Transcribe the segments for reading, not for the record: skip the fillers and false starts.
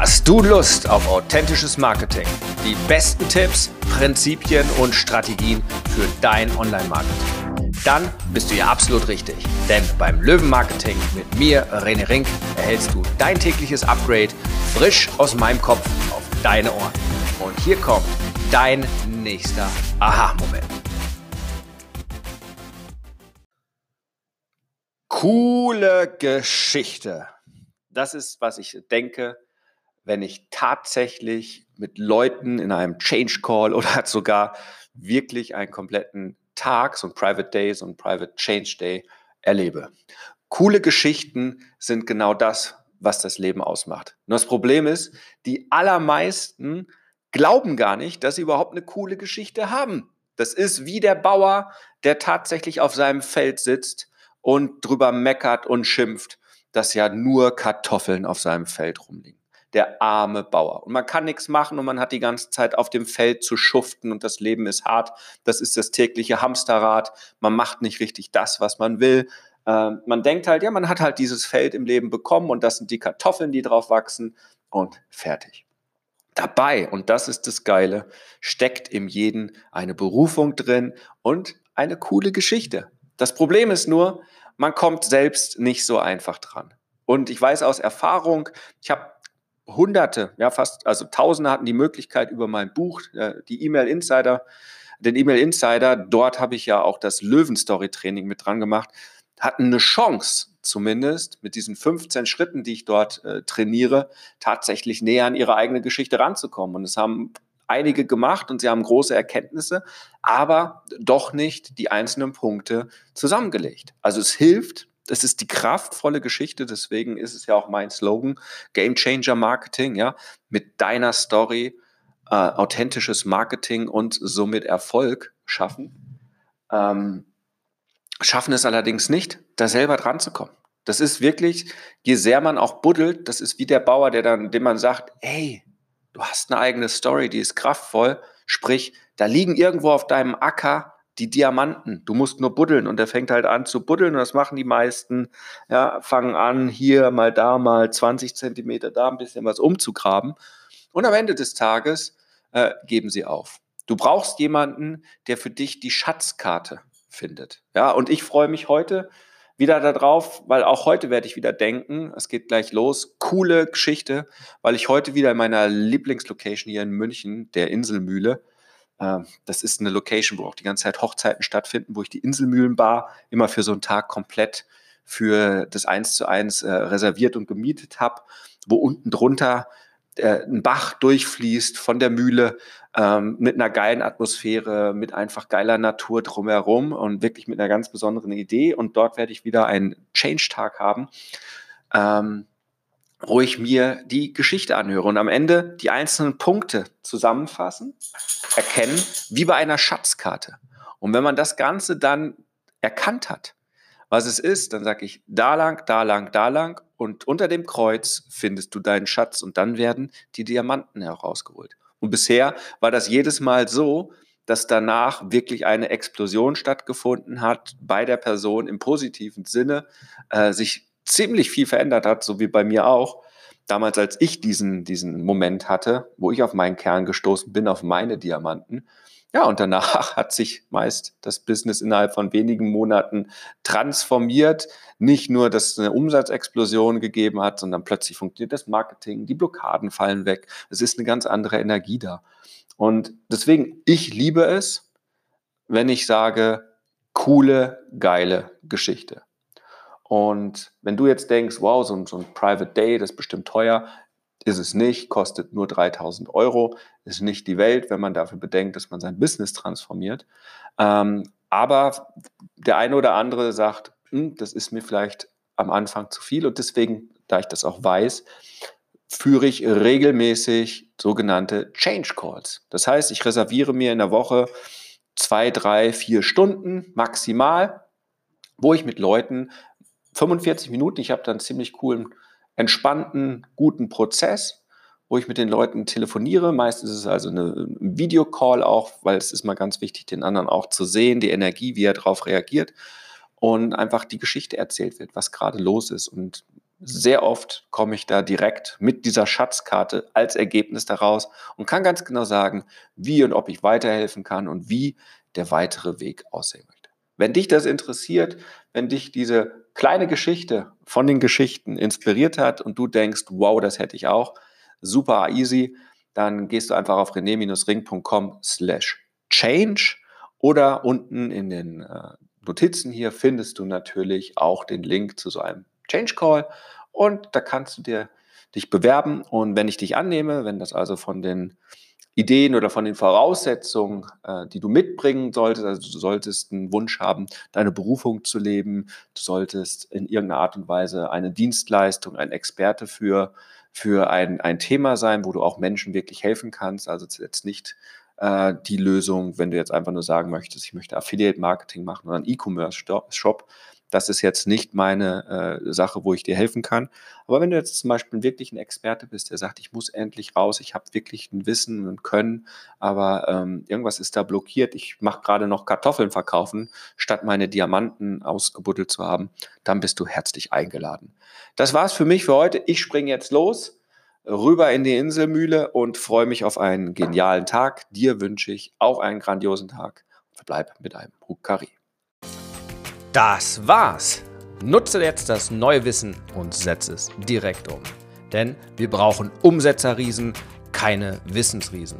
Hast du Lust auf authentisches Marketing? Die besten Tipps, Prinzipien und Strategien für dein Online-Marketing? Dann bist du hier absolut richtig, denn beim Löwen-Marketing mit mir, René Rink, erhältst du dein tägliches Upgrade frisch aus meinem Kopf auf deine Ohren. Und hier kommt dein nächster Aha-Moment. Coole Geschichte. Das ist, was ich denke, wenn ich tatsächlich mit Leuten in einem Change Call oder sogar wirklich einen kompletten Tag, so ein Private Day, so ein Private Change Day erlebe. Coole Geschichten sind genau das, was das Leben ausmacht. Nur das Problem ist, die allermeisten glauben gar nicht, dass sie überhaupt eine coole Geschichte haben. Das ist wie der Bauer, der tatsächlich auf seinem Feld sitzt und drüber meckert und schimpft, dass ja nur Kartoffeln auf seinem Feld rumliegen. Der arme Bauer. Und man kann nichts machen und man hat die ganze Zeit auf dem Feld zu schuften und das Leben ist hart. Das ist das tägliche Hamsterrad. Man macht nicht richtig das, was man will. Man denkt halt, ja, man hat halt dieses Feld im Leben bekommen und das sind die Kartoffeln, die drauf wachsen und fertig. Dabei, und das ist das Geile, steckt in jedem eine Berufung drin und eine coole Geschichte. Das Problem ist nur, man kommt selbst nicht so einfach dran. Und ich weiß aus Erfahrung, ich habe Hunderte, ja fast, also Tausende hatten die Möglichkeit über mein Buch, die E-Mail-Insider, den E-Mail-Insider, dort habe ich ja auch das Löwen-Story-Training mit dran gemacht, hatten eine Chance zumindest mit diesen 15 Schritten, die ich dort trainiere, tatsächlich näher an ihre eigene Geschichte ranzukommen. Und es haben einige gemacht und sie haben große Erkenntnisse, aber doch nicht die einzelnen Punkte zusammengelegt. Also es hilft, es ist die kraftvolle Geschichte, deswegen ist es ja auch mein Slogan, Game Changer Marketing, ja, mit deiner Story authentisches Marketing und somit Erfolg schaffen. Schaffen es allerdings nicht, da selber dran zu kommen. Das ist wirklich, je sehr man auch buddelt, das ist wie der Bauer, dem man sagt, hey, du hast eine eigene Story, die ist kraftvoll, sprich, da liegen irgendwo auf deinem Acker die Diamanten, du musst nur buddeln und der fängt halt an zu buddeln und das machen die meisten, ja, fangen an, hier mal da, mal 20 Zentimeter da ein bisschen was umzugraben und am Ende des Tages geben sie auf. Du brauchst jemanden, der für dich die Schatzkarte findet. Ja, und ich freue mich heute wieder darauf, weil auch heute werde ich wieder denken, es geht gleich los, coole Geschichte, weil ich heute wieder in meiner Lieblingslocation hier in München, der Inselmühle, das ist eine Location, wo auch die ganze Zeit Hochzeiten stattfinden, wo ich die Inselmühlenbar immer für so einen Tag komplett für das 1:1 reserviert und gemietet habe, wo unten drunter ein Bach durchfließt von der Mühle mit einer geilen Atmosphäre, mit einfach geiler Natur drumherum und wirklich mit einer ganz besonderen Idee. Und dort werde ich wieder einen Change-Tag haben, wo ich mir die Geschichte anhöre und am Ende die einzelnen Punkte zusammenfassen, erkennen, wie bei einer Schatzkarte. Und wenn man das Ganze dann erkannt hat, was es ist, dann sage ich da lang, da lang, da lang und unter dem Kreuz findest du deinen Schatz und dann werden die Diamanten herausgeholt. Und bisher war das jedes Mal so, dass danach wirklich eine Explosion stattgefunden hat, bei der Person im positiven Sinne sich ziemlich viel verändert hat, so wie bei mir auch. Damals, als ich diesen Moment hatte, wo ich auf meinen Kern gestoßen bin, auf meine Diamanten, ja, und danach hat sich meist das Business innerhalb von wenigen Monaten transformiert. Nicht nur, dass es eine Umsatzexplosion gegeben hat, sondern plötzlich funktioniert das Marketing, die Blockaden fallen weg. Es ist eine ganz andere Energie da. Und deswegen, ich liebe es, wenn ich sage, coole, geile Geschichte. Und wenn du jetzt denkst, wow, so ein Private Day, das ist bestimmt teuer, ist es nicht, kostet nur 3.000 €, ist nicht die Welt, wenn man dafür bedenkt, dass man sein Business transformiert. Aber der eine oder andere sagt, das ist mir vielleicht am Anfang zu viel und deswegen, da ich das auch weiß, führe ich regelmäßig sogenannte Change Calls. Das heißt, ich reserviere mir in der Woche 2, 3, 4 Stunden maximal, wo ich mit Leuten 45 Minuten, ich habe da einen ziemlich coolen entspannten, guten Prozess, wo ich mit den Leuten telefoniere. Meistens ist es also ein Videocall auch, weil es ist mal ganz wichtig, den anderen auch zu sehen, die Energie, wie er darauf reagiert und einfach die Geschichte erzählt wird, was gerade los ist. Und sehr oft komme ich da direkt mit dieser Schatzkarte als Ergebnis daraus und kann ganz genau sagen, wie und ob ich weiterhelfen kann und wie der weitere Weg aussehen möchte. Wenn dich das interessiert, wenn dich diese kleine Geschichte von den Geschichten inspiriert hat und du denkst, wow, das hätte ich auch, super easy, dann gehst du einfach auf rene-rink.com/change oder unten in den Notizen hier findest du natürlich auch den Link zu so einem Change Call und da kannst du dich bewerben und wenn ich dich annehme, wenn das also von den Ideen oder von den Voraussetzungen, die du mitbringen solltest, also du solltest einen Wunsch haben, deine Berufung zu leben, du solltest in irgendeiner Art und Weise eine Dienstleistung, ein Experte für ein Thema sein, wo du auch Menschen wirklich helfen kannst, also jetzt nicht die Lösung, wenn du jetzt einfach nur sagen möchtest, ich möchte Affiliate-Marketing machen oder einen E-Commerce-Shop, das ist jetzt nicht meine Sache, wo ich dir helfen kann. Aber wenn du jetzt zum Beispiel wirklich ein Experte bist, der sagt, ich muss endlich raus, ich habe wirklich ein Wissen und Können, aber irgendwas ist da blockiert, ich mache gerade noch Kartoffeln verkaufen, statt meine Diamanten ausgebuddelt zu haben, dann bist du herzlich eingeladen. Das war's für mich für heute. Ich springe jetzt los, rüber in die Inselmühle und freue mich auf einen genialen Tag. Dir wünsche ich auch einen grandiosen Tag. Verbleib mit einem Huckari. Das war's. Nutze jetzt das neue Wissen und setze es direkt um. Denn wir brauchen Umsetzerriesen, keine Wissensriesen.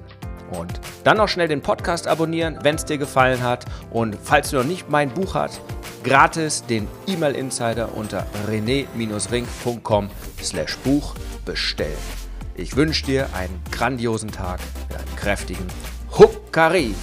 Und dann noch schnell den Podcast abonnieren, wenn es dir gefallen hat. Und falls du noch nicht mein Buch hast, gratis den E-Mail-Insider unter rene-rink.com/Buch bestellen. Ich wünsche dir einen grandiosen Tag mit einem kräftigen Huckari.